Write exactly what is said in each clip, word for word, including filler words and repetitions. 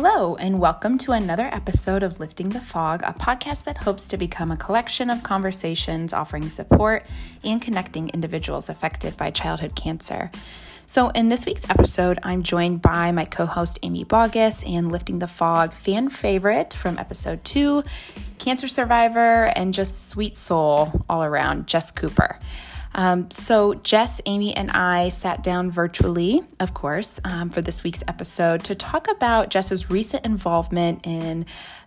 Hello, and welcome to another episode of Lifting the Fog, a podcast that hopes to become a collection of conversations offering support and connecting individuals affected by childhood cancer. So in this week's episode, I'm joined by my co-host Amy Boggess and Lifting the Fog fan favorite from episode two, cancer survivor and just sweet soul all around, Jess Cooper. Um, so Jess, Amy, and I sat down virtually, of course, um, for this week's episode to talk about Jess's recent involvement in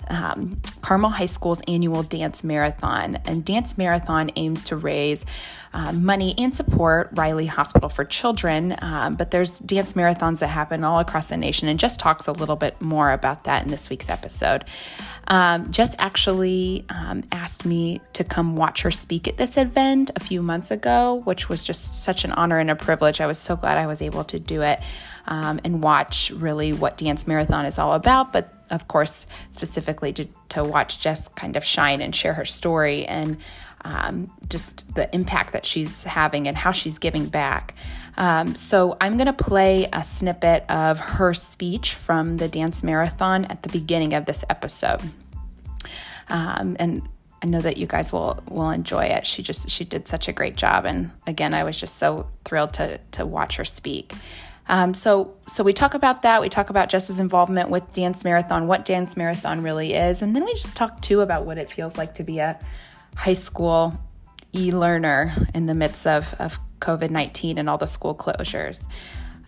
um, Carmel High School's annual Dance Marathon. And Dance Marathon aims to raise uh, money and support Riley Hospital for Children, um, but there's dance marathons that happen all across the nation, and Jess talks a little bit more about that in this week's episode. Um, Jess actually um, asked me to come watch her speak at this event a few months ago, which was just such an honor and a privilege. I was so glad I was able to do it um, and watch really what Dance Marathon is all about, but of course, specifically to, to watch Jess kind of shine and share her story and um, just the impact that she's having and how she's giving back. Um, so I'm going to play a snippet of her speech from the Dance Marathon at the beginning of this episode. Um, and I know that you guys will, will enjoy it. She just, she did such a great job. And again, I was just so thrilled to, to watch her speak. Um, so, so we talk about that. We talk about Jess's involvement with Dance Marathon, what Dance Marathon really is. And then we just talk too about what it feels like to be a high school e-learner in the midst of, of COVID nineteen and all the school closures.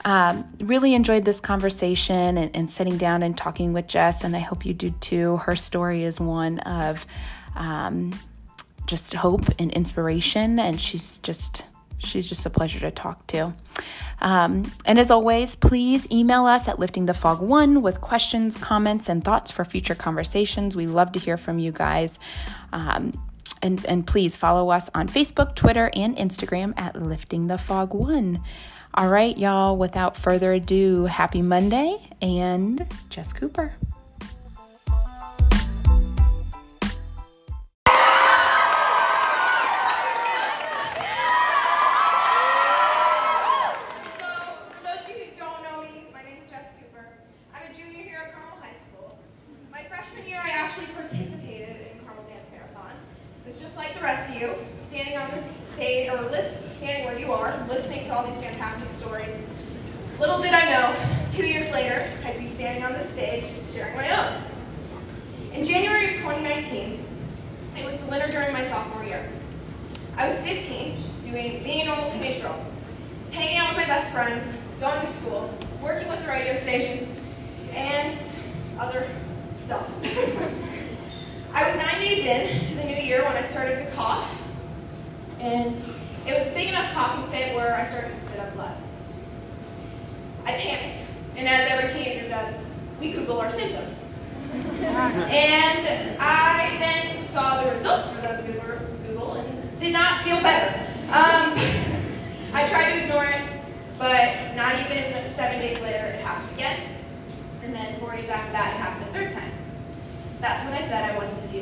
Um, really enjoyed this conversation and, and sitting down and talking with Jess, and I hope you do too. Her story is one of um, just hope and inspiration, and she's just she's just a pleasure to talk to. Um, and as always, please email us at lifting the fog one with questions, comments, and thoughts for future conversations. We love to hear from you guys. Um, And, and please follow us on Facebook, Twitter, and Instagram at Lifting the Fog one. All right, y'all, without further ado, happy Monday and Jess Cooper.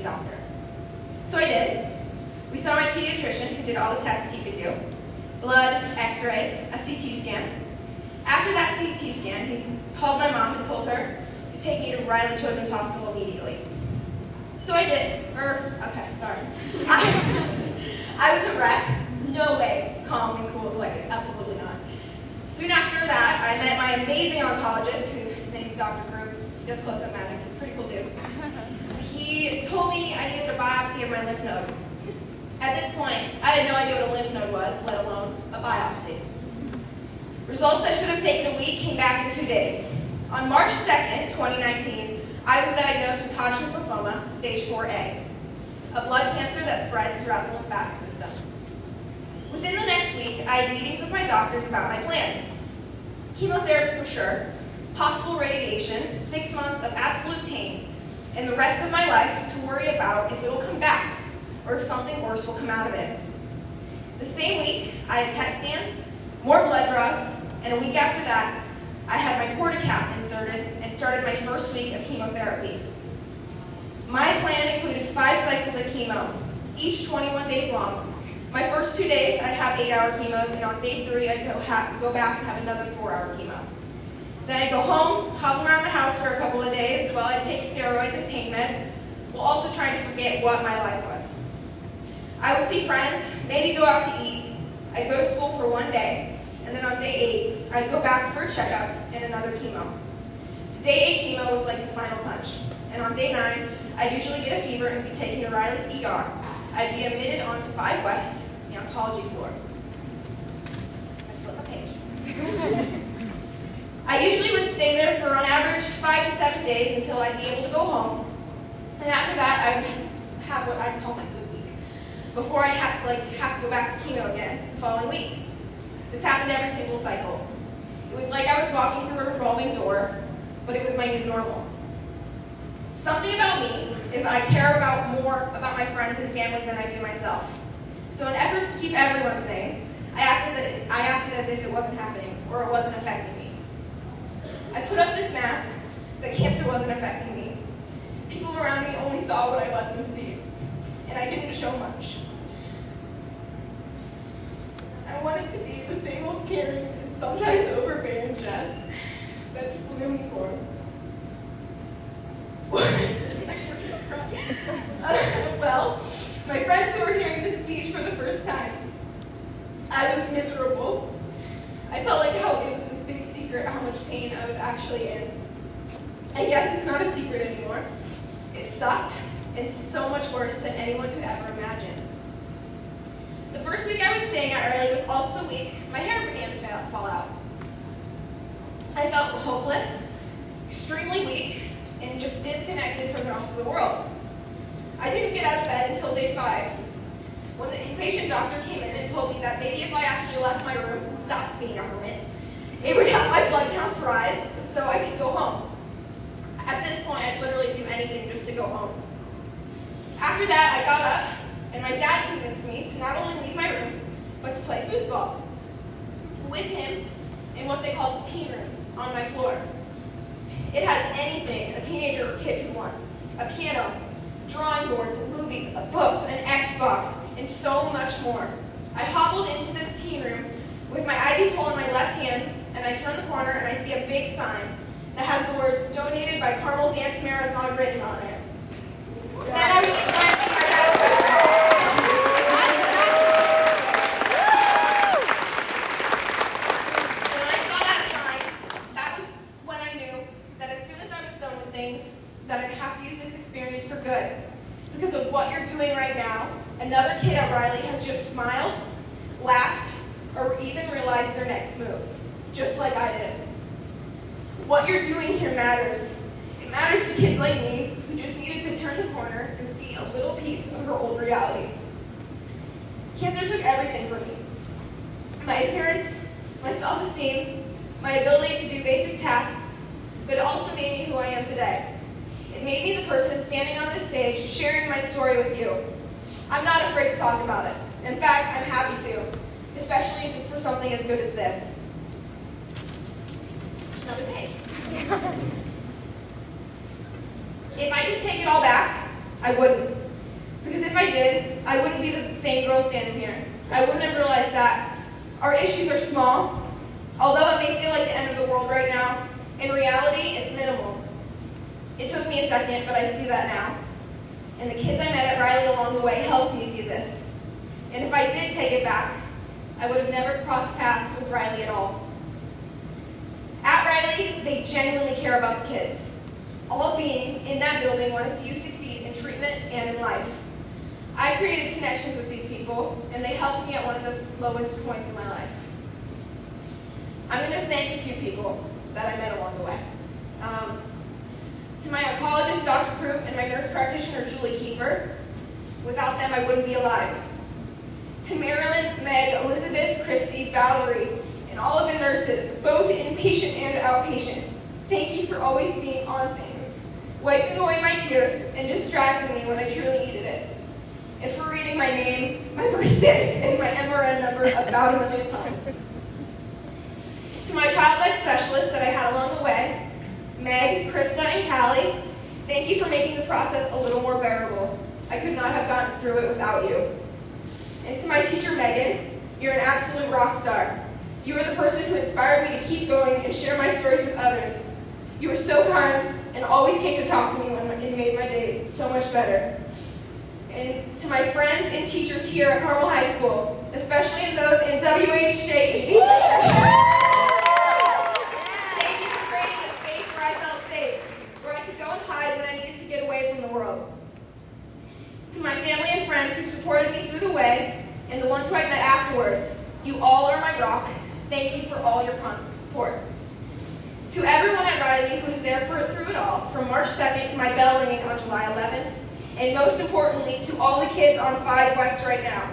Doctor Grupp, just close up magic, he's a pretty cool dude. He told me I needed a biopsy of my lymph node. At this point, I had no idea what a lymph node was, let alone a biopsy. Results that should have taken a week came back in two days. On March second, twenty nineteen, I was diagnosed with Hodgkin's lymphoma, stage four A, a blood cancer that spreads throughout the lymphatic system. Within the next week, I had meetings with my doctors about my plan. Chemotherapy for sure, possible radiation, six months of absolute pain, and the rest of my life to worry about if it'll come back or if something worse will come out of it. The same week, I had PET scans, more blood draws, and a week after that, I had my corticap inserted and started my first week of chemotherapy. My plan included five cycles of chemo, each twenty-one days long. My first two days, I'd have eight-hour chemos, and on day three, I'd go, ha- go back and have another four-hour chemo. Then I go home, hobble around the house for a couple of days while I take steroids and pain meds, while also trying to forget what my life was. I would see friends, maybe go out to eat. I'd go to school for one day, and then on day eight, I'd go back for a checkup and another chemo. The day eight chemo was like the final punch, and on day nine, I'd usually get a fever and be taken to Riley's E R. I'd be admitted onto Five West, the oncology floor. I flipped my page. I usually would stay there for on average five to seven days until I'd be able to go home, and after that, I'd have what I'd call my good week, before I'd have, like, have to go back to chemo again the following week. This happened every single cycle. It was like I was walking through a revolving door, but it was my new normal. Something about me is I care about more about my friends and family than I do myself. So in efforts to keep everyone sane, I acted as if, I acted as if it wasn't happening or it wasn't affecting me. I put up this mask that cancer wasn't affecting me. People around me only saw what I let them see, and I didn't show much. I wanted to be the same old caring and sometimes overbearing Jess that people knew me for. uh, well, my friends who were hearing this speech for the first time, I was miserable. I felt like how it was this big secret how much pain I was actually in. I guess it's not a secret anymore. It sucked, and so much worse than anyone could ever imagine. The first week I was staying at Riley was also the week my hair began to fall out. I felt hopeless, extremely weak, and just disconnected from the rest of the world. I didn't get out of bed until day five, when the inpatient doctor came in and told me that maybe if I actually left my room and stopped being a hermit, it would help my blood counts rise so I could go home. At this point, I'd literally do anything just to go home. After that, I got up, and my dad convinced me to not only leave my room, but to play foosball with him in what they called the teen room on my floor. It has anything a teenager or kid can want. A piano, drawing boards, movies, books, an Xbox, and so much more. I hobbled into this teen room with my I V pole in my left hand, and I turn the corner and I see a big sign that has the words donated by Carmel Dance Marathon written on it. Then I was glancing my head over. When I saw that sign, that was when I knew that as soon as I was done with things, that I'd have to use this experience for good. Because of what you're doing right now, another kid at Riley has just smiled, laughed, or even realized their next move, just like I did. What you're doing here matters. It matters to kids like me who just needed to turn the corner and see a little piece of her old reality. Cancer took everything from me. My appearance, my self-esteem, my ability to do basic tasks, but it also made me who I am today. It made me the person standing on this stage sharing my story with you. I'm not afraid to talk about it. In fact, I'm happy to, especially if it's for something as good as this. Another page. If I could take it all back, I wouldn't. Because if I did, I wouldn't be the same girl standing here. I wouldn't have realized that. Our issues are small. Although it may feel like the end of the world right now, in reality, it's minimal. It took me a second, but I see that now. And the kids I met at Riley along the way helped me see this. And if I did take it back, I would have never crossed paths with Riley at all. At Riley, they genuinely care about the kids. All beings in that building want to see you succeed in treatment and in life. I created connections with these people, and they helped me at one of the lowest points in my life. I'm going to thank a few people that I met along the way. Um, To my oncologist, Doctor Grupp, and my nurse practitioner, Julie Kiefer. Without them, I wouldn't be alive. To Marilyn, Meg, Elizabeth, Christy, Valerie, and all of the nurses, both inpatient and outpatient, thank you for always being on things, wiping away my tears, and distracting me when I truly needed it, and for reading my name, my birthday, and my M R N number about a million times. To my child life specialist that I had along the way, Meg, Krista, and Callie, thank you for making the process a little more bearable. I could not have gotten through it without you. And to my teacher, Megan, you're an absolute rock star. You were the person who inspired me to keep going and share my stories with others. You were so kind and always came to talk to me when it made my days so much better. And to my friends and teachers here at Carmel High School, especially in those in W H J, thank you for creating a space where I felt safe, where I could go and hide when I needed to get away from the world. To my family and friends who supported me through the way, and the ones who I met afterwards, you all are my rock. Thank you for all your constant support. To everyone at Riley who's there for, through it all, from March second to my bell ringing on July eleventh, and most importantly, to all the kids on Five West right now.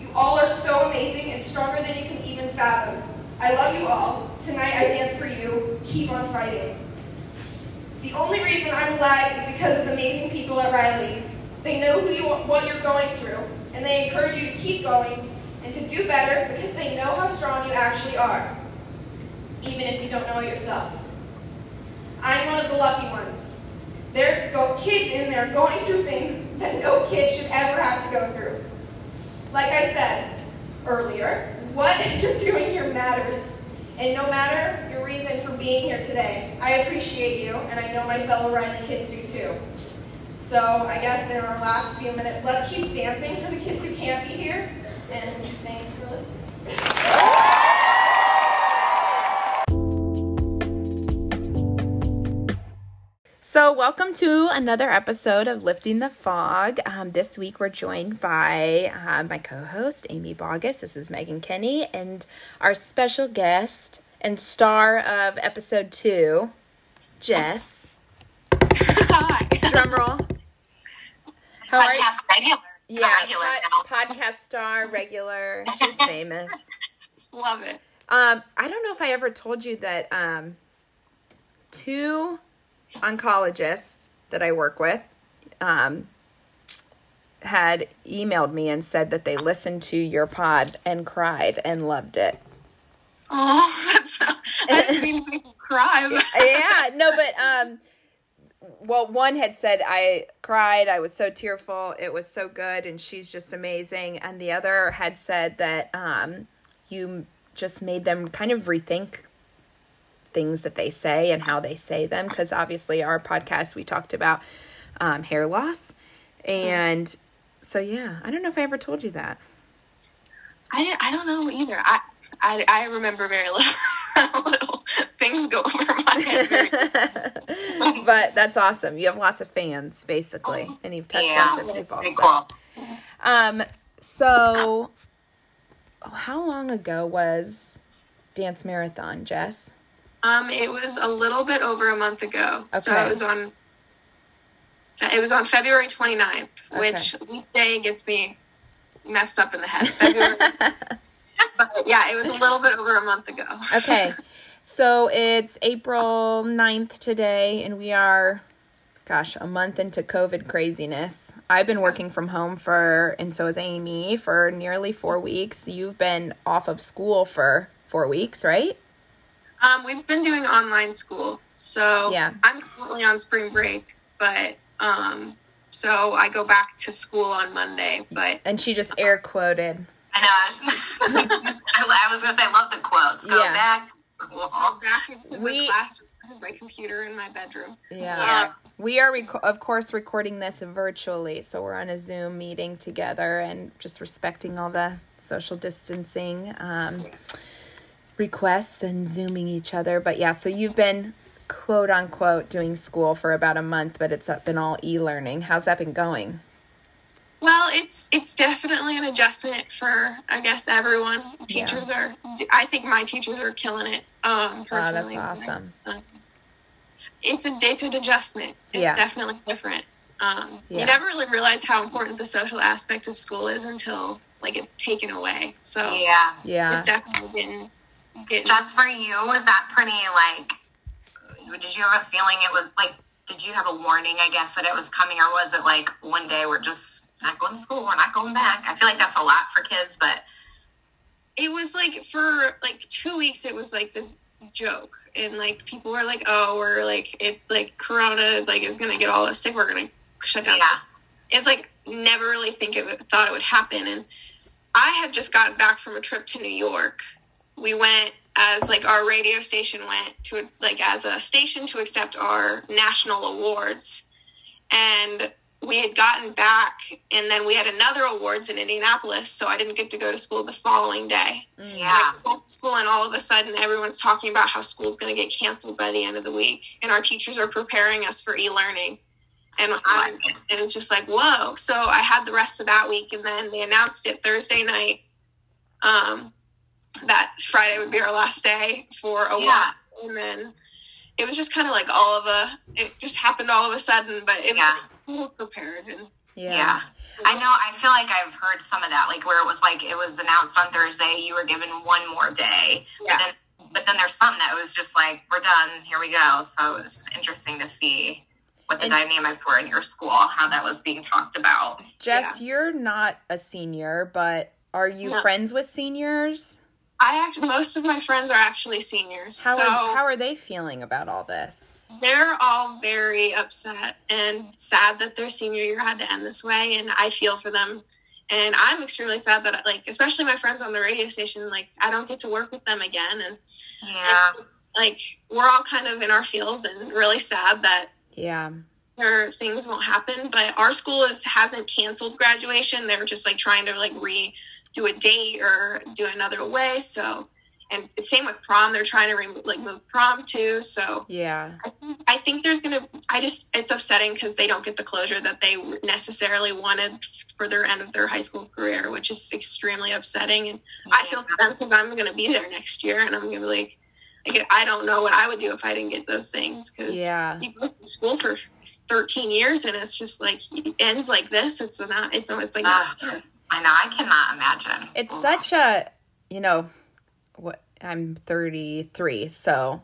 You all are so amazing and stronger than you can even fathom. I love you all. Tonight I dance for you. Keep on fighting. The only reason I'm alive is because of the amazing people at Riley. They know who you, what you're going through, and they encourage you to keep going and to do better because they know how strong you actually are, even if you don't know it yourself. I'm one of the lucky ones. There are kids in there going through things that no kid should ever have to go through. Like I said earlier, what you're doing here matters. And no matter your reason for being here today, I appreciate you, and I know my fellow Riley kids do too. So I guess in our last few minutes, let's keep dancing for the kids who can't be here. And thanks for listening. So welcome to another episode of Lifting the Fog. Um, this week we're joined by uh, my co-host, Amy Boggess. This is Megan Kenny, and our special guest and star of episode two, Jess. Hi. Drum roll. How podcast are you? Regular. Yeah, regular pod, podcast star, regular. She's famous. Love it. Um, I don't know if I ever told you that um, two... oncologists that I work with um, had emailed me and said that they listened to your pod and cried and loved it. Oh, that's, I didn't even make them cry. Yeah, no, but, um, well, one had said, I cried, I was so tearful, it was so good, and she's just amazing. And the other had said that um, you just made them kind of rethink things that they say and how they say them, because obviously our podcast we talked about um, hair loss, and so yeah, I don't know if I ever told you that. I I don't know either. I I, I remember very little. little things go over my head. But that's awesome. You have lots of fans, basically, oh, and you've touched yeah, lots of people. So. Cool. Um. So, oh, how long ago was Dance Marathon, Jess? Um, it was a little bit over a month ago. Okay. So it was on it was on February twenty-ninth, okay. Which weekday gets me messed up in the head. February but yeah, it was a little bit over a month ago. Okay. So it's April ninth today, and we are, gosh, a month into COVID craziness. I've been working from home for, and so is Amy, for nearly four weeks. You've been off of school for four weeks, right? Um, we've been doing online school, so yeah. I'm currently on spring break, but, um, so I go back to school on Monday, but. And she just air quoted. I know, I was, I was going to say, I love the quotes. Go yeah. back to school. Back into we, the classroom. This is my computer in my bedroom. Yeah. yeah. We are, rec- of course, recording this virtually, so we're on a Zoom meeting together and just respecting all the social distancing, um, requests and Zooming each other. But yeah, so you've been quote unquote doing school for about a month, but it's been all e-learning. How's that been going? Well, it's it's definitely an adjustment for, I guess, everyone. Teachers yeah. are, I think my teachers are killing it. Um, personally. Oh, that's awesome. It's a it's an adjustment. It's yeah. definitely different. Um, yeah. You never really realize how important the social aspect of school is until like it's taken away. So yeah, yeah. it's definitely been Good. Just for you, was that pretty, like, did you have a feeling it was, like, did you have a warning, I guess, that it was coming, or was it, like, one day we're just not going to school, we're not going back? I feel like that's a lot for kids, but. It was, like, for, like, two weeks, it was, like, this joke, and, like, people were, like, oh, we're, like, it, like, Corona, like, is going to get all us sick, we're going to shut down. Yeah. It's, like, never really think of it, thought it would happen, and I had just gotten back from a trip to New York. we went as like our radio station went to like as a station to accept our national awards, and we had gotten back, and then we had another awards in Indianapolis, so I didn't get to go to school the following day. Yeah. I went to school, and all of a sudden, everyone's talking about how school's going to get canceled by the end of the week, and our teachers are preparing us for e-learning. And I, it was just like, whoa. So I had the rest of that week, and then they announced it Thursday night, um, that Friday would be our last day for a yeah. while. And then it was just kind of like all of a, it just happened all of a sudden, but it was yeah. We're prepared. And yeah. yeah. I know. I feel like I've heard some of that, like where it was like it was announced on Thursday, you were given one more day. Yeah. But then, but then there's some that was just like, we're done. Here we go. So it was just interesting to see what the and dynamics were in your school, how that was being talked about. Jess, yeah. you're not a senior, but are you no. friends with seniors? I act- Most of my friends are actually seniors. How, so- is, how are they feeling about all this? They're all very upset and sad that their senior year had to end this way, and I feel for them. And I'm extremely sad that, like, especially my friends on the radio station, like, I don't get to work with them again. And, yeah. and like, we're all kind of in our feels and really sad that yeah, their things won't happen. But our school is, hasn't canceled graduation. They're just, like, trying to, like, redo a date or do another way, so... And same with prom. They're trying to, re- like, move prom, too. So yeah, I, th- I think there's going to – I just – it's upsetting because they don't get the closure that they necessarily wanted for their end of their high school career, which is extremely upsetting. And yeah. I feel for them because I'm going to be there next year, and I'm going to be like, like – I don't know what I would do if I didn't get those things because yeah. you go to school for thirteen years, and it's just, like, it ends like this. It's not – it's it's like uh, – I know. I cannot imagine. It's oh. such a, you know – What I'm thirty-three, so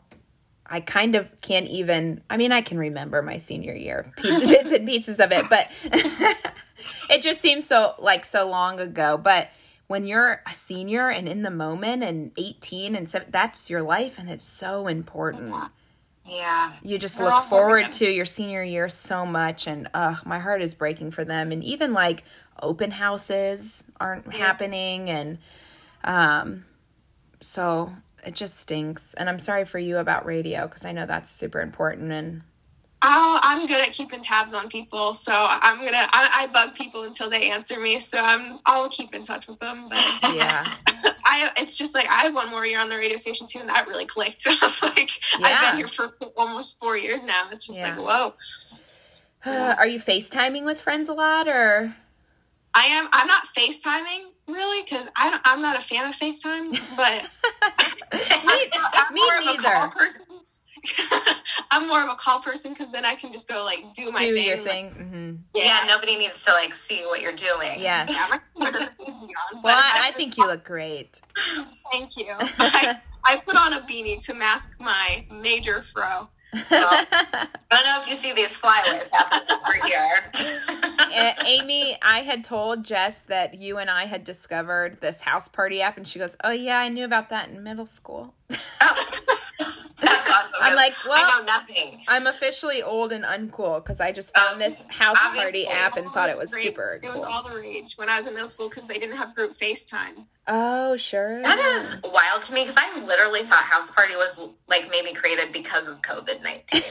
I kind of can't even, I mean, I can remember my senior year, bits and pieces of it, but it just seems so, like, so long ago. But when you're a senior and in the moment and eighteen and seven, that's your life, and it's so important. Yeah. You just We're look forward them. to your senior year so much, and uh, my heart is breaking for them. And even, like, open houses aren't yeah. happening, and um. So it just stinks. And I'm sorry for you about radio because I know that's super important. And I'll, I'm good at keeping tabs on people. So I'm going to – I bug people until they answer me. So I'm, I'll keep in touch with them. But yeah, I it's just like I had one more year on the radio station too, and that really clicked. So I was like, yeah. I've been here for almost four years now. It's just yeah. like, whoa. Uh, are you FaceTiming with friends a lot or – I am. I'm not FaceTiming, really, because I'm not a fan of FaceTime, but me, I'm me more neither. Of a call person. I'm more of a call person because then I can just go, like, do my do thing. your thing. Like, mm-hmm. yeah. yeah, nobody needs to, like, see what you're doing. Yes. Yeah, my doesn't need to be on, well, I, I think you look great. Thank you. I, I put on a beanie to mask my major fro. Well, I don't know if you see these flyaways happening over here. Amy, I had told Jess that you and I had discovered this house party app, and she goes, "Oh yeah, I knew about that in middle school." Oh. That's awesome. I'm like, well, I know nothing. I'm officially old and uncool because I just found oh, this house obviously. party app and thought it was rage. super cool. It was all the rage when I was in middle school because they didn't have group FaceTime. Oh, sure. That is wild to me because I literally thought house party was, like, maybe created because of covid nineteen.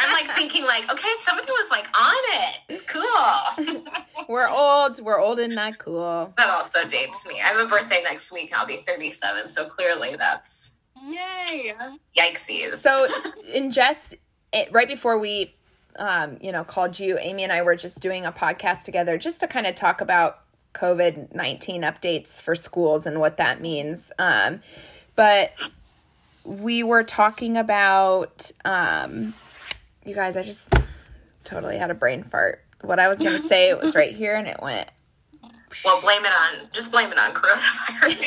I'm, like, thinking, like, okay, somebody was, like, on it. Cool. We're old. We're old and not cool. That also dates me. I have a birthday next week. I'll be thirty-seven, so clearly that's... Yay! Yikesies. So, and Jess, it, right before we, um, you know, called you, Amy and I were just doing a podcast together just to kind of talk about covid nineteen updates for schools and what that means. Um, but we were talking about, um, you guys, I just totally had a brain fart. What I was going to say, it was right here and it went. Well, blame it on, just blame it on coronavirus.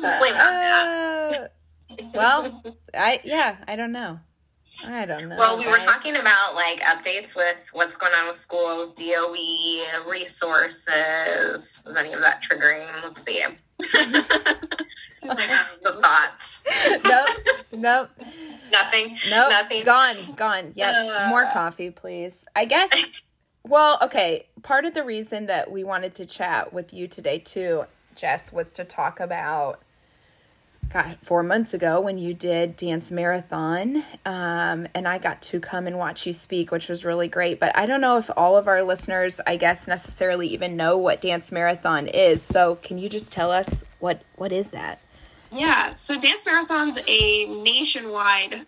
Uh, well, I yeah, I don't know. I don't know. Well, we were I, talking about, like, updates with what's going on with schools, D O E, resources. Is any of that triggering? Let's see. The thoughts. Nope. Nope. Nothing. Nope. Nothing. Gone. Gone. Yes. Uh, More coffee, please. I guess. Well, okay. Part of the reason that we wanted to chat with you today too, Jess, was to talk about God, four months ago when you did Dance Marathon, um, and I got to come and watch you speak, which was really great. But I don't know if all of our listeners, I guess, necessarily even know what Dance Marathon is. So can you just tell us what, what is that? Yeah, so Dance Marathon's a nationwide,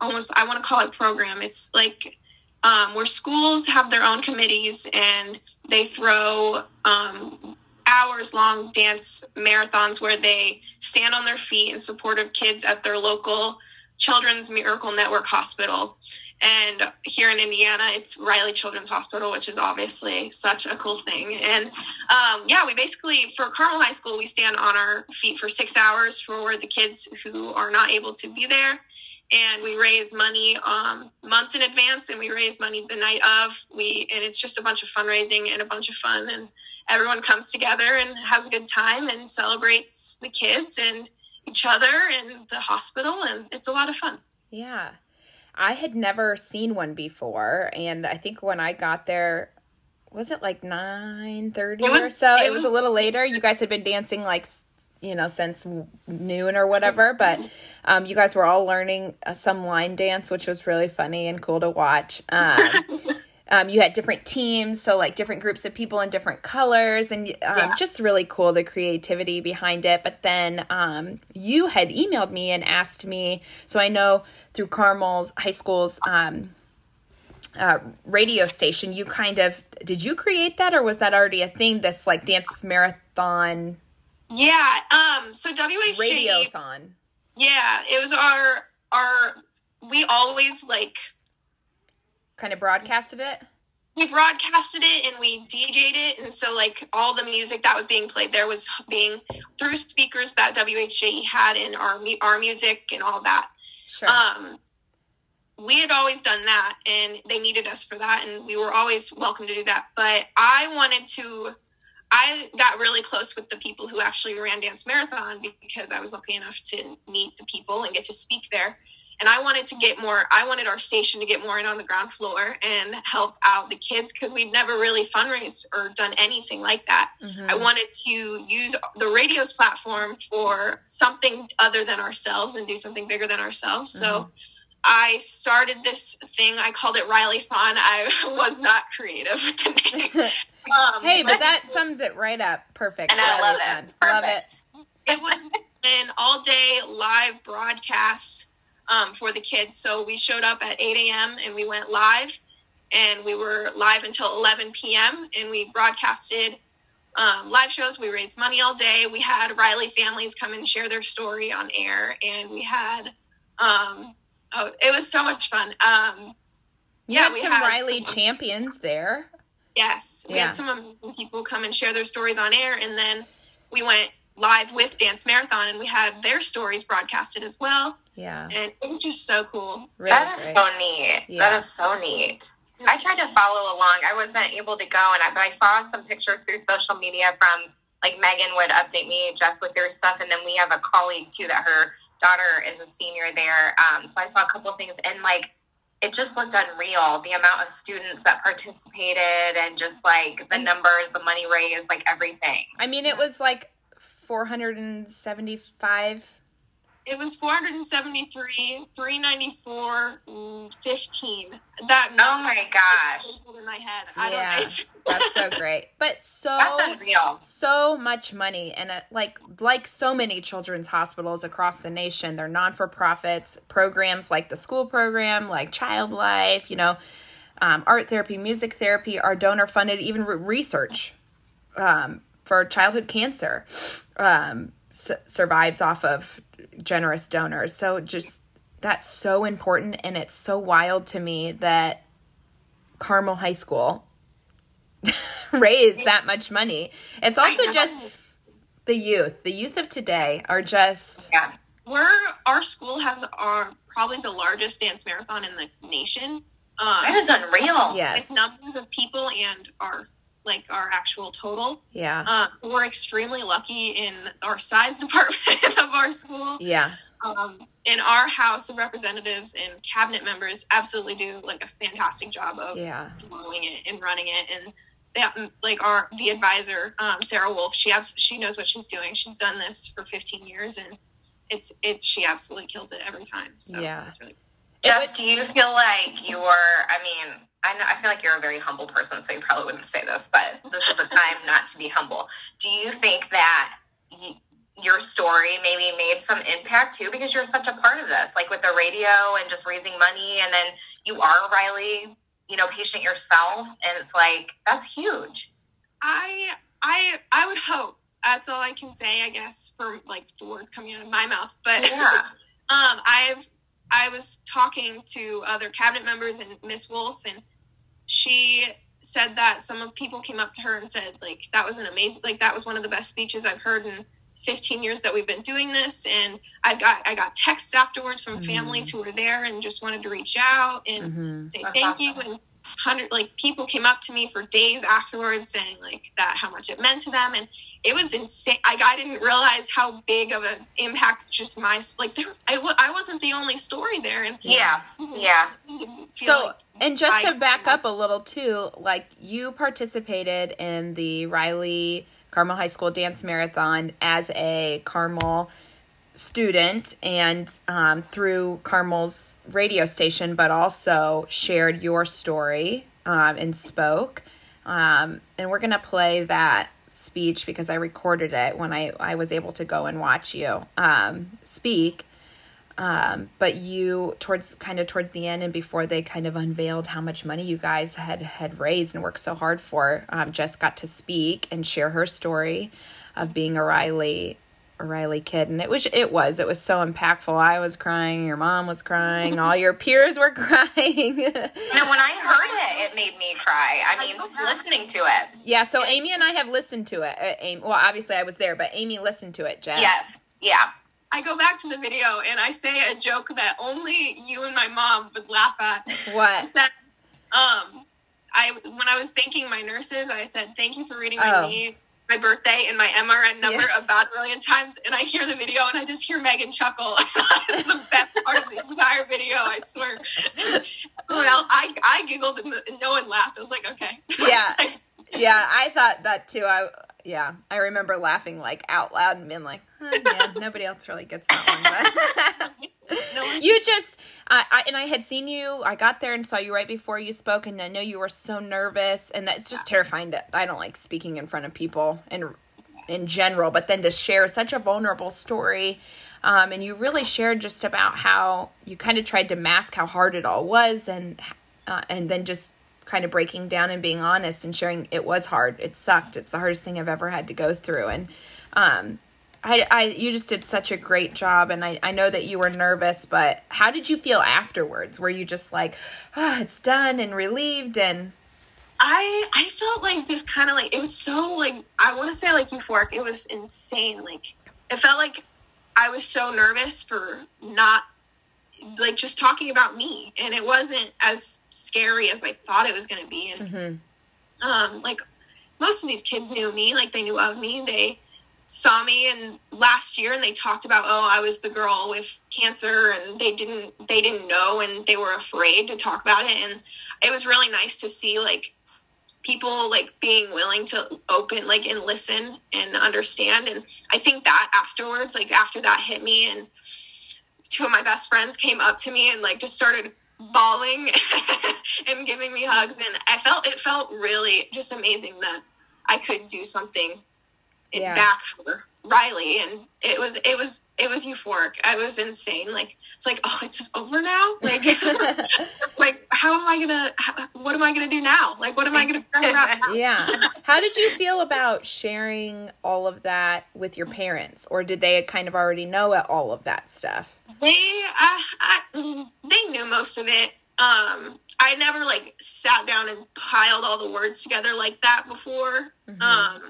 almost, I want to call it program. It's like um, where schools have their own committees and they throw um hours-long dance marathons where they stand on their feet in support of kids at their local Children's Miracle Network hospital. And here in Indiana, it's Riley Children's Hospital, which is obviously such a cool thing. And um, yeah, we basically, for Carmel High School, we stand on our feet for six hours for the kids who are not able to be there. And we raise money um, months in advance, and we raise money the night of. We and it's just a bunch of fundraising and a bunch of fun, and everyone comes together and has a good time and celebrates the kids and each other and the hospital, and it's a lot of fun. Yeah. I had never seen one before, and I think when I got there, was it like nine thirty it was, or so? It was a little later. You guys had been dancing like, you know, since noon or whatever, but um, you guys were all learning uh, some line dance, which was really funny and cool to watch. Um Um, you had different teams, so like different groups of people in different colors, and um, yeah. just really cool, the creativity behind it. But then um, you had emailed me and asked me, so I know through Carmel's High School's um, uh, radio station, you kind of, did you create that, or was that already a thing, this like dance marathon? Yeah, um, so W H J Radiothon. Yeah, it was our, our, we always like... kind of broadcasted it? We broadcasted it and we D J'd it. And so like all the music that was being played there was being through speakers that W H J had in our, our music and all that. Sure. Um, we had always done that and they needed us for that. And we were always welcome to do that. But I wanted to, I got really close with the people who actually ran Dance Marathon because I was lucky enough to meet the people and get to speak there. And I wanted to get more, I wanted our station to get more in on the ground floor and help out the kids because we'd never really fundraised or done anything like that. Mm-hmm. I wanted to use the radio's platform for something other than ourselves and do something bigger than ourselves. Mm-hmm. So I started this thing. I called it Rileython. I was not creative with the name. Um, hey, but, but that sums it right up. Perfect. And I love it. Love it. It was an all day live broadcast Um, for the kids. So we showed up at eight a.m. and we went live, and we were live until eleven p.m. and we broadcasted um, live shows. We raised money all day. We had Riley families come and share their story on air, and we had um, oh, it was so much fun. Um, you yeah, had we some had Riley some, champions there. Yes, we yeah. had some amazing people come and share their stories on air, and then we went live with Dance Marathon, and we had their stories broadcasted as well. Yeah. And it was just so cool. Really that is great. so neat. Yeah. That is so neat. I tried to follow along. I wasn't able to go, and I, but I saw some pictures through social media from, like, Megan would update me, Jess, with your stuff, and then we have a colleague, too, that her daughter is a senior there. Um, so I saw a couple of things, and, like, it just looked unreal, the amount of students that participated and just, like, the numbers, the money raised, like, everything. I mean, it was, like, four hundred seventy-five It was four hundred seventy-three, three ninety-four, fifteen. That oh my gosh! In my head, I yeah, don't that's so great. But so that's unreal. So much money, and uh, like like so many children's hospitals across the nation, they're non-for-profits programs like the school program, like Child Life, you know, um, art therapy, music therapy, are donor-funded, even re- research um, for childhood cancer. Um, survives off of generous donors. So just that's so important, and it's so wild to me that Carmel High School raised that much money. It's also just the youth. The youth of today are just yeah. We're our school has our probably the largest dance marathon in the nation. Um, that is unreal. Yes. It's numbers of people and our like our actual total. Yeah. Uh, we're extremely lucky in our size department of our school. Yeah. Um, and our House of Representatives and cabinet members absolutely do like a fantastic job of yeah. following it and running it. And that, like our the advisor, um, Sarah Wolf, she abs- she knows what she's doing. She's done this for fifteen years, and it's it's she absolutely kills it every time. So yeah, it's really cool. Jess, do you feel like you're, I mean, I know, I feel like you're a very humble person, so you probably wouldn't say this, but this is a time not to be humble. Do you think that y- your story maybe made some impact too, because you're such a part of this, like with the radio and just raising money, and then you are a Riley, you know, patient yourself, and it's like, that's huge. I, I, I would hope. That's all I can say, I guess, for like the words coming out of my mouth, but yeah. um, I've, I was talking to other cabinet members and Miss Wolf, and she said that some of people came up to her and said, like, that was an amazing, like, that was one of the best speeches I've heard in fifteen years that we've been doing this. And I got, I got texts afterwards from mm-hmm. families who were there and just wanted to reach out and mm-hmm. say That's thank awesome. you. And hundred, like, people came up to me for days afterwards saying, like, that, how much it meant to them. And it was insane. Like, I didn't realize how big of an impact just my, like, there, I, w- I wasn't the only story there. And yeah, yeah. So, like, and just I, to back up a little, too, like, you participated in the Riley Carmel High School Dance Marathon as a Carmel student, and um, through Carmel's radio station, but also shared your story um, and spoke. Um, and we're going to play that speech because I recorded it when I, I was able to go and watch you um, speak. Um, but you towards kind of towards the end, and before they kind of unveiled how much money you guys had, had raised and worked so hard for, um, Jess got to speak and share her story of being a Riley, a Riley kid. And it was, it was, it was so impactful. I was crying. Your mom was crying. All your peers were crying. No, when I heard it, it made me cry. I mean, listening to it. Yeah. So Amy and I have listened to it. Uh, Amy, well, obviously I was there, but Amy listened to it, Jess. Yes. Yeah. I go back to the video and I say a joke that only you and my mom would laugh at. What? That, um, I when I was thanking my nurses, I said, "Thank you for reading my oh. name, my birthday, and my M R N number yeah. about a million times." And I hear the video and I just hear Megan chuckle. It's the best part of the entire video, I swear. Well, I I giggled and no one laughed. I was like, okay. Yeah, yeah, I thought that too. I. Yeah, I remember laughing, like, out loud and being like, oh, man, nobody else really gets that one. But you just, I, I, and I had seen you, I got there and saw you right before you spoke, and I know you were so nervous, and that's just terrifying. To, I don't like speaking in front of people in, in general, but then to share such a vulnerable story, um, and you really shared just about how you kind of tried to mask how hard it all was, and uh, and then just kind of breaking down and being honest and sharing it was hard. It sucked. It's the hardest thing I've ever had to go through. And um, I, I, you just did such a great job. And I, I know that you were nervous, but how did you feel afterwards? Were you just like, oh, it's done and relieved? And I, I felt like this kind of like, it was so like, I want to say like euphoric. It was insane. Like, it felt like I was so nervous for not, like, just talking about me, and it wasn't as scary as I thought it was going to be. And mm-hmm. um like, most of these kids knew me, like, they knew of me, they saw me and last year, and they talked about, oh, I was the girl with cancer, and they didn't they didn't know, and they were afraid to talk about it. And it was really nice to see, like, people, like, being willing to open, like, and listen and understand. And I think that afterwards, like, after that hit me, and two of my best friends came up to me and, like, just started bawling and giving me hugs. And I felt, it felt really just amazing that I could do something yeah. back for Riley. And it was, it was, it was euphoric. I was insane. Like, it's like, oh, it's just over now. Like, like, how am I gonna, how, what am I gonna do now? Like, what am I gonna figure out now? Yeah. How did you feel about sharing all of that with your parents, or did they kind of already know all of that stuff? They, uh, I, they knew most of it. Um, I never, like, sat down and piled all the words together like that before. Mm-hmm. Um,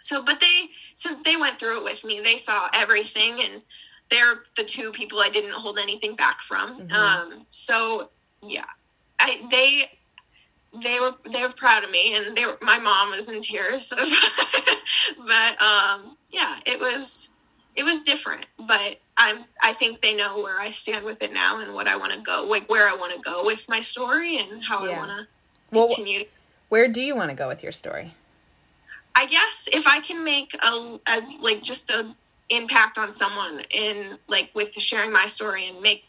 So, but they, since they went through it with me, they saw everything, and they're the two people I didn't hold anything back from. Mm-hmm. Um, so yeah, I, they, they were, they were proud of me, and they were, my mom was in tears, so but, um, yeah, it was, it was different, but I'm, I think they know where I stand with it now, and what I want to go, like, where I want to go with my story, and how yeah. I want to well, continue. Where do you want to go with your story? I guess if I can make a, as like just a impact on someone in like with sharing my story and make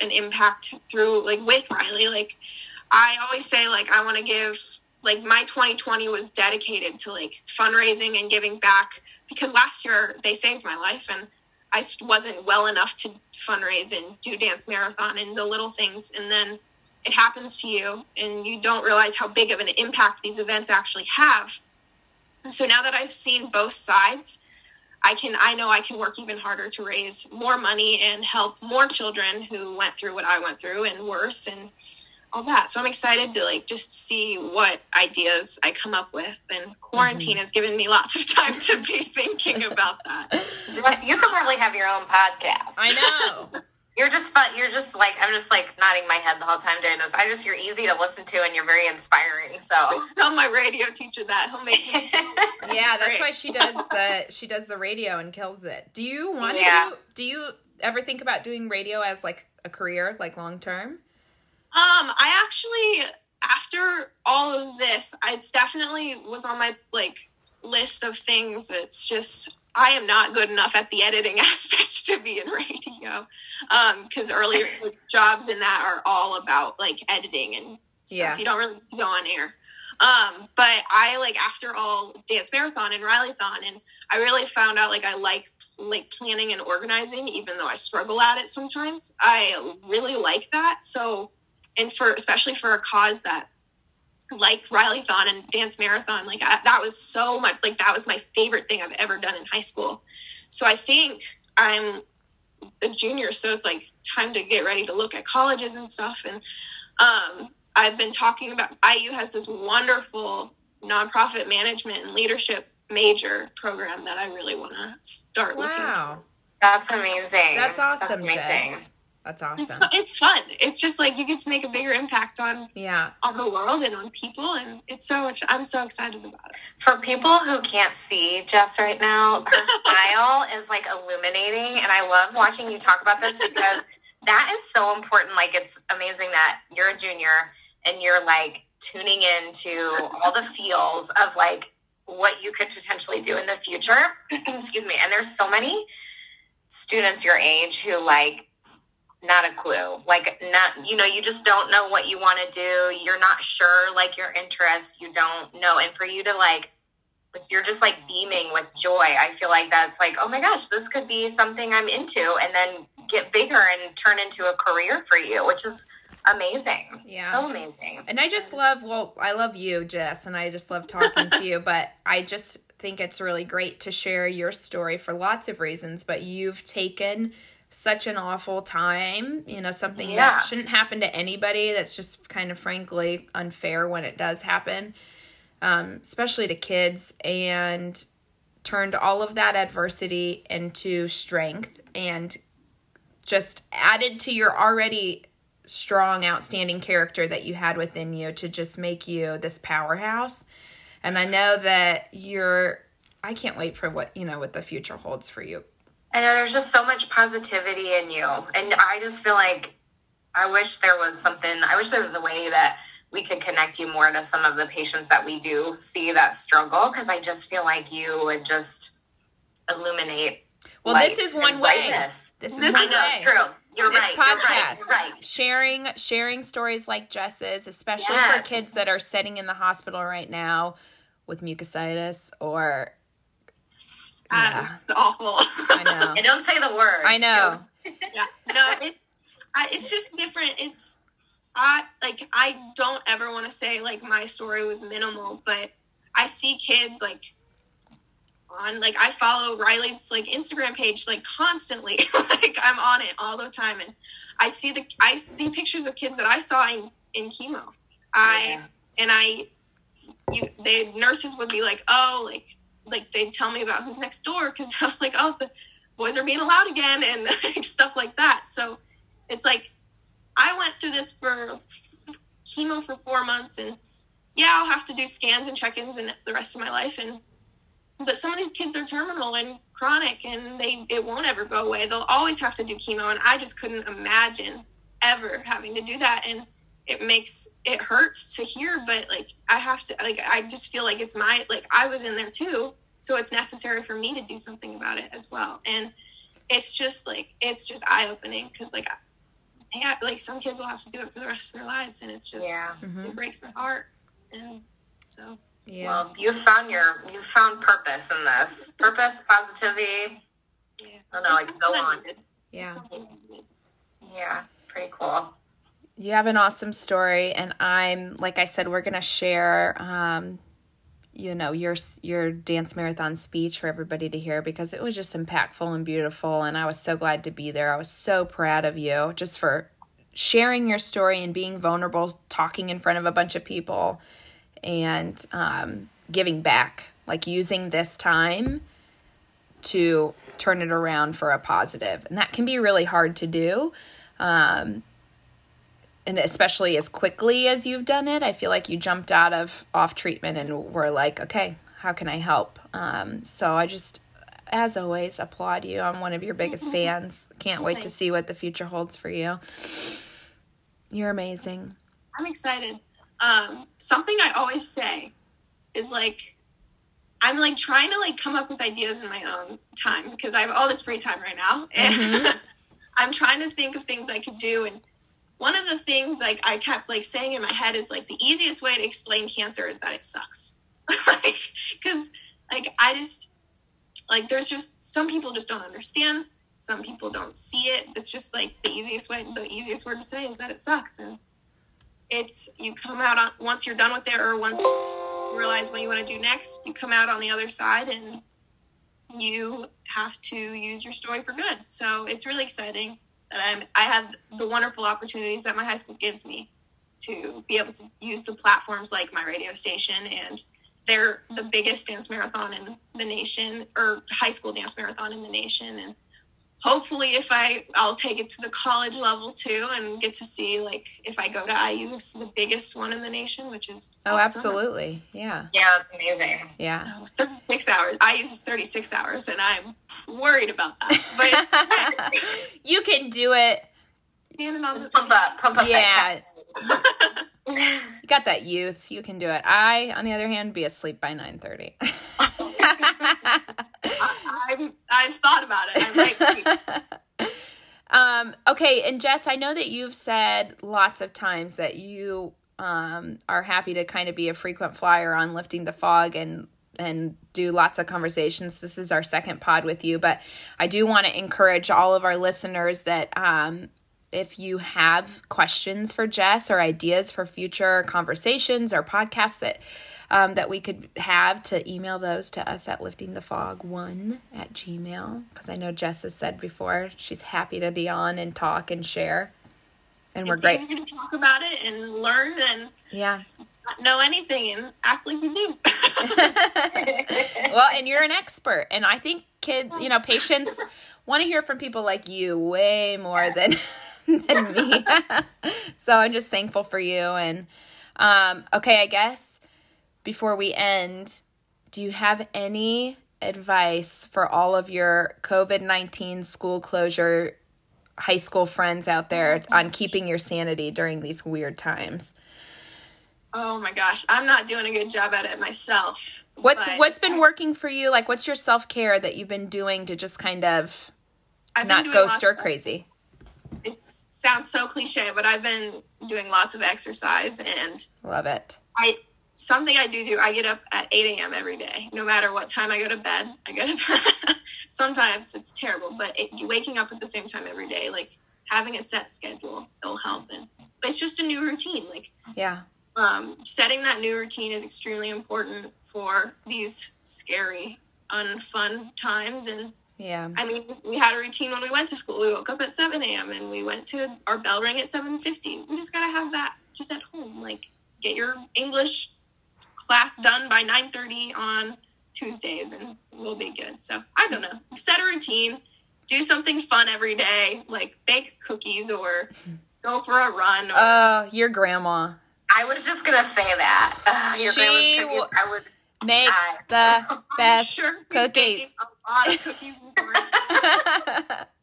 an impact through like with Riley, like I always say, like, I want to give, like, my twenty twenty was dedicated to like fundraising and giving back, because last year they saved my life and I wasn't well enough to fundraise and do Dance Marathon and the little things. And then it happens to you and you don't realize how big of an impact these events actually have. And so now that I've seen both sides, I can, I know I can work even harder to raise more money and help more children who went through what I went through and worse and all that. So I'm excited to like just see what ideas I come up with, and quarantine mm-hmm. has given me lots of time to be thinking about that. Jess, you could probably have your own podcast. I know. You're just fun. You're just like, I'm just like nodding my head the whole time doing this. I just, you're easy to listen to and you're very inspiring. So tell my radio teacher that. He'll make me. Yeah, that's great. Why she does the, she does the radio and kills it. Do you want yeah. to, do you ever think about doing radio as like a career, like long term? Um, I actually, after all of this, it's definitely was on my like list of things. It's just, I am not good enough at the editing aspect to be in radio, because um, earlier jobs in that are all about like editing and stuff. Yeah. You don't really need to go on air. Um, but I like after all Dance Marathon and Rileython, and I really found out like I like like planning and organizing, even though I struggle at it sometimes. I really like that. So, and for especially for a cause that, like Rileython and Dance Marathon, like I, that was so much like that was my favorite thing I've ever done in high school. So I think I'm a junior, so it's like time to get ready to look at colleges and stuff. And um I've been talking about I U has this wonderful nonprofit management and leadership major program that I really want to start wow. looking at. That's amazing. That's awesome. That's amazing. Jess. That's awesome. It's, it's fun. It's just like you get to make a bigger impact on yeah. on the world and on people, and it's so much. I'm so excited about it. For people who can't see Jess right now, her smile is like illuminating, and I love watching you talk about this because that is so important. Like, it's amazing that you're a junior and you're like tuning into all the feels of like what you could potentially do in the future. Excuse me. And there's so many students your age who like. Not a clue. Like, not, you know, you just don't know what you want to do. You're not sure, like, your interests. You don't know. And for you to, like, you're just, like, beaming with joy. I feel like that's, like, oh, my gosh, this could be something I'm into. And then get bigger and turn into a career for you, which is amazing. Yeah. So amazing. And I just love, well, I love you, Jess, and I just love talking to you. But I just think it's really great to share your story for lots of reasons. But you've taken such an awful time, you know, something yeah. that shouldn't happen to anybody. That's just kind of frankly unfair when it does happen, um, especially to kids, and turned all of that adversity into strength and just added to your already strong, outstanding character that you had within you to just make you this powerhouse. And I know that you're, I can't wait for what, you know, what the future holds for you. I know there's just so much positivity in you. And I just feel like I wish there was something, I wish there was a way that we could connect you more to some of the patients that we do see that struggle, because I just feel like you would just illuminate. Well, this is one way. This is one way. I know, true. You're right. You're right. You're right. Sharing, sharing stories like Jess's, especially yes. for kids that are sitting in the hospital right now with mucositis or... Yeah. That's awful. I know. And don't say the word. I know. Yeah. No, it, I, it's just different. It's, I like, I don't ever want to say, like, my story was minimal, but I see kids, like, on, like, I follow Riley's, like, Instagram page, like, constantly. Like, I'm on it all the time. And I see the, I see pictures of kids that I saw in, in chemo. I, yeah. and I, you, the nurses would be like, oh, like, like they'd tell me about who's next door, because I was like, oh, the boys are being allowed again and like, stuff like that. So it's like I went through this for chemo for four months and yeah, I'll have to do scans and check-ins and the rest of my life. And but some of these kids are terminal and chronic and they it won't ever go away. They'll always have to do chemo, and I just couldn't imagine ever having to do that. And it makes, it hurts to hear, but like, I have to, like, I just feel like it's my, like, I was in there too. So it's necessary for me to do something about it as well. And it's just like, it's just eye opening. Cause like, yeah, like some kids will have to do it for the rest of their lives. And it's just, yeah. mm-hmm. it breaks my heart. And so, yeah. Well, you found your, you found purpose in this. Purpose, positivity. Yeah. I don't know, like go on. Yeah. Yeah. Pretty cool. You have an awesome story, and I'm, like I said, we're going to share, um, you know, your, your Dance Marathon speech for everybody to hear, because it was just impactful and beautiful. And I was so glad to be there. I was so proud of you just for sharing your story and being vulnerable, talking in front of a bunch of people, and, um, giving back, like using this time to turn it around for a positive. And that can be really hard to do. Um, And especially as quickly as you've done it, I feel like you jumped out of off treatment and were like, okay, how can I help? Um, so I just, as always, applaud you. I'm one of your biggest fans. Can't wait to see what the future holds for you. You're amazing. I'm excited. Um, something I always say is like, I'm like trying to like come up with ideas in my own time, because I have all this free time right now. And mm-hmm. I'm trying to think of things I could do, and one of the things like I kept like saying in my head is like the easiest way to explain cancer is that it sucks. Like, cause like, I just like, there's just, some people just don't understand. Some people don't see it. It's just like the easiest way, the easiest word to say is that it sucks. And it's, you come out on, once you're done with it, or once you realize what you want to do next, you come out on the other side and you have to use your story for good. So it's really exciting. And I'm, I have the wonderful opportunities that my high school gives me to be able to use the platforms like my radio station, and they're the biggest dance marathon in the nation, or high school dance marathon in the nation. And hopefully if I, I'll take it to the college level too, and get to see like, if I go to I U, it's the biggest one in the nation, which is Oh, awesome. Absolutely. Yeah. Yeah. Amazing. Yeah. So thirty-six hours. I U's is thirty-six hours, and I'm worried about that. But you can do it. Standing on the pump up, pump up. Yeah. You got that youth. You can do it. I, on the other hand, be asleep by nine thirty. I've, I've thought about it. I might um, okay. And Jess, I know that you've said lots of times that you um, are happy to kind of be a frequent flyer on Lifting the Fog and, and do lots of conversations. This is our second pod with you, but I do want to encourage all of our listeners that um, if you have questions for Jess or ideas for future conversations or podcasts that Um, that we could have, to email those to us at lifting the fog one at gmail, because I know Jess has said before she's happy to be on and talk and share, and we're great. It's easier to talk about it and learn and yeah, not know anything and act like you do. Well, and you're an expert, and I think kids, you know, patients want to hear from people like you way more than than me. So I'm just thankful for you. And um, okay, I guess. Before we end, do you have any advice for all of your covid nineteen school closure high school friends out there on keeping your sanity during these weird times? Oh my gosh, I'm not doing a good job at it myself. What's what's been working for you? Like, what's your self-care that you've been doing to just kind of not go stir crazy? It sounds so cliche, but I've been doing lots of exercise, and love it. I Something I do do, I get up at eight a.m. every day, no matter what time I go to bed. I go to bed. Sometimes it's terrible, but it, waking up at the same time every day, like having a set schedule, it'll help. And it's just a new routine. Like, yeah, um, setting that new routine is extremely important for these scary, unfun times. And yeah, I mean, we had a routine when we went to school. We woke up at seven a.m. and we went to our bell rang at seven fifty. We just gotta have that just at home. Like, get your English class done by nine thirty on Tuesdays, and we'll be good. So I don't know. Set a routine, do something fun every day, like bake cookies or go for a run. Or... Oh, your grandma. I was just going to say that. Ugh, your she grandma's cookies, I would make I, the best sure cookies. A lot of cookies.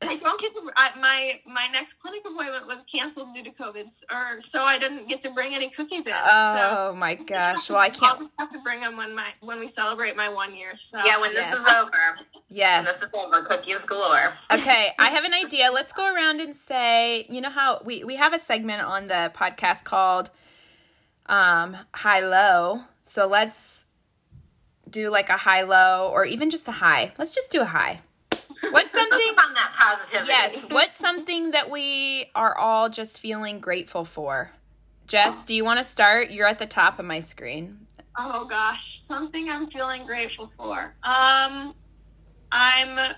I don't get to, I, my my next clinic appointment was canceled due to COVID, or so I didn't get to bring any cookies in. Oh so my gosh! To, well, I can't. I'll have to bring them when my when we celebrate my one year. So yeah, when this yes. is over. Yes. When this is over, cookies galore. Okay, I have an idea. Let's go around and say, you know how we we have a segment on the podcast called um High Low. So let's do like a high low, or even just a high. Let's just do a high. What's something on that positivity? Yes. What's something that we are all just feeling grateful for? Jess, do you want to start? You're at the top of my screen. Oh gosh, something I'm feeling grateful for. Um, I'm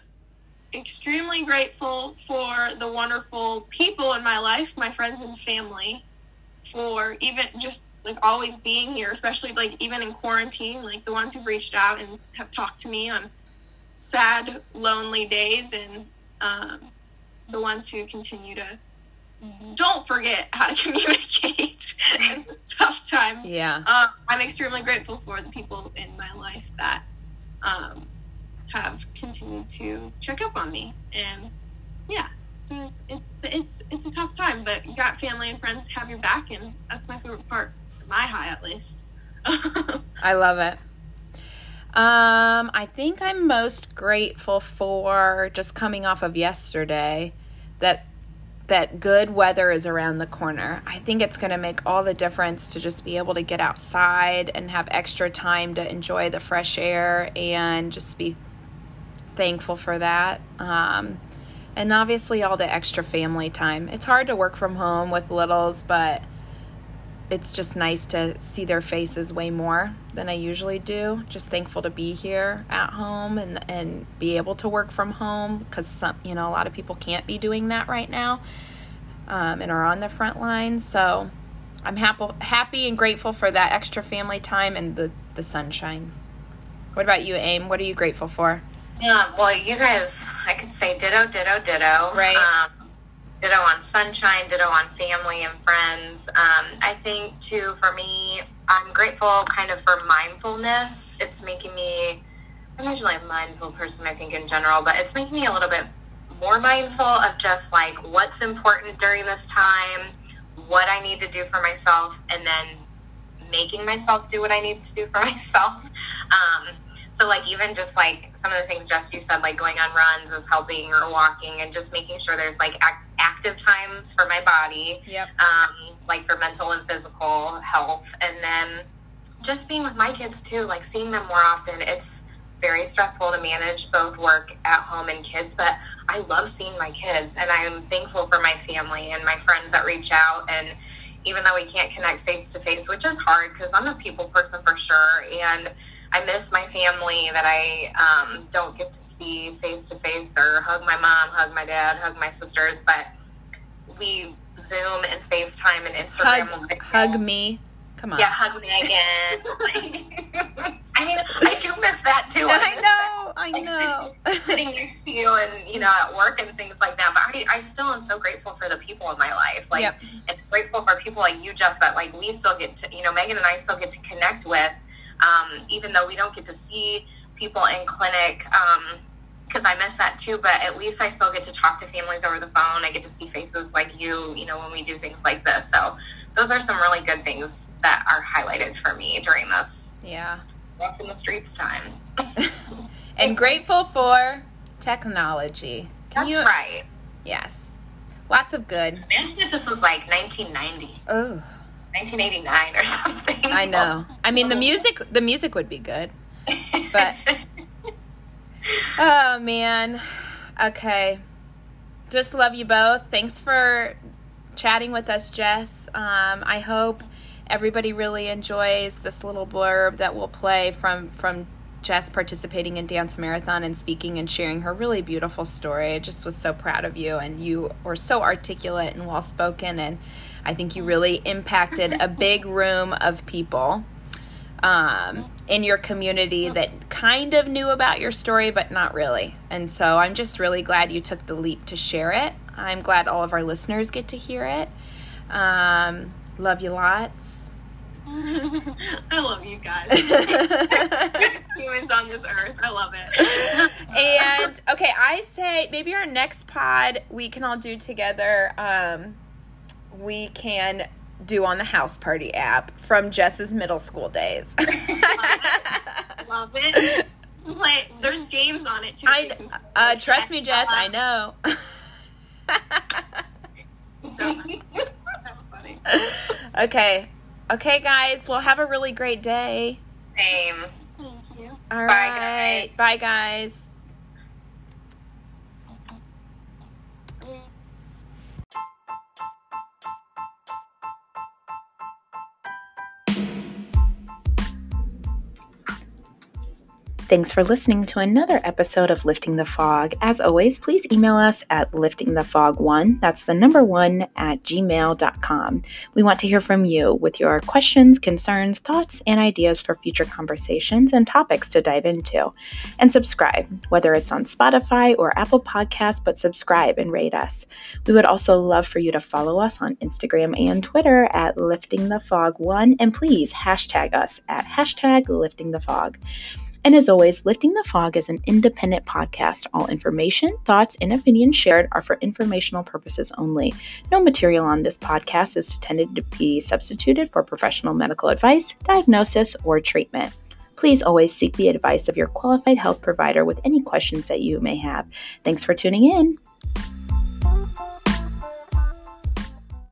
extremely grateful for the wonderful people in my life, my friends and family, for even just like always being here, especially like even in quarantine, like the ones who've reached out and have talked to me on sad, lonely days, and um, the ones who continue to don't forget how to communicate in this tough time. Yeah, uh, I'm extremely grateful for the people in my life that um, have continued to check up on me. And yeah, so it's, it's it's it's a tough time, but you got family and friends have your back, and that's my favorite part. My high, at least. I love it. Um, I think I'm most grateful for just coming off of yesterday that that good weather is around the corner. I think it's going to make all the difference to just be able to get outside and have extra time to enjoy the fresh air and just be thankful for that. Um, and obviously all the extra family time. It's hard to work from home with littles, but it's just nice to see their faces way more than I usually do. Just thankful to be here at home and and be able to work from home, because some, you know, a lot of people can't be doing that right now, um, and are on the front line. So I'm happy, happy and grateful for that extra family time and the, the sunshine. What about you, Aim? What are you grateful for? Yeah, well, you guys, I could say ditto, ditto, ditto. Right. Um, Ditto on sunshine, ditto on family and friends. Um, I think, too, for me, I'm grateful kind of for mindfulness. It's making me, I'm usually a mindful person, I think, in general, but it's making me a little bit more mindful of just, like, what's important during this time, what I need to do for myself, and then making myself do what I need to do for myself. Um, So, like, even just, like, some of the things, Jess, you said, like, going on runs is helping, or walking, and just making sure there's, like, ac- active times for my body, yep. um, like, for mental and physical health. And then just being with my kids, too, like, seeing them more often. It's very stressful to manage both work at home and kids, but I love seeing my kids, and I am thankful for my family and my friends that reach out. And even though we can't connect face-to-face, which is hard because I'm a people person for sure, and I miss my family that I um, don't get to see face-to-face, or hug my mom, hug my dad, hug my sisters, but we Zoom and FaceTime and Instagram. Hug, hug me. Come on. Yeah, hug me again. Like, I mean, I do miss that, too. I, I know, that, I like, know. Sitting, sitting next to you and, you know, at work and things like that, but I, I still am so grateful for the people in my life, like, yep. and grateful for people like you, Jess, that, like, we still get to, you know, Megan and I still get to connect with. Um, even though we don't get to see people in clinic, because um, I miss that too, but at least I still get to talk to families over the phone. I get to see faces like you, you know, when we do things like this. So those are some really good things that are highlighted for me during this. Yeah. Rough in the streets time. And grateful for technology. Can That's you... right. Yes. Lots of good. Imagine if this was like nineteen ninety. Oh. nineteen eighty-nine or something. I know. I mean, the music the music would be good. But oh man. Okay. Just love you both. Thanks for chatting with us, Jess. Um, I hope everybody really enjoys this little blurb that we'll play from from Jess participating in Dance Marathon and speaking and sharing her really beautiful story. I just was so proud of you, and you were so articulate and well spoken, and I think you really impacted a big room of people um, in your community that kind of knew about your story, but not really. And so I'm just really glad you took the leap to share it. I'm glad all of our listeners get to hear it. Um, love you lots. I love you guys. Humans on this earth. I love it. And okay, I say maybe our next pod we can all do together. Um, we can do on the house party app from Jess's middle school days. Love it. Play, there's games on it too. I, uh, trust me, Jess, I know. so, so funny. Okay. Okay, guys. Well, have a really great day. Same. Thank you. All right. Bye, guys. Bye, guys. Thanks for listening to another episode of Lifting the Fog. As always, please email us at lifting the fog one, that's the number one, at gmail dot com. We want to hear from you with your questions, concerns, thoughts, and ideas for future conversations and topics to dive into. And subscribe, whether it's on Spotify or Apple Podcasts, but subscribe and rate us. We would also love for you to follow us on Instagram and Twitter at lifting the fog one, and please hashtag us at hashtag lifting the fog. And as always, Lifting the Fog is an independent podcast. All information, thoughts, and opinions shared are for informational purposes only. No material on this podcast is intended to be substituted for professional medical advice, diagnosis, or treatment. Please always seek the advice of your qualified health provider with any questions that you may have. Thanks for tuning in.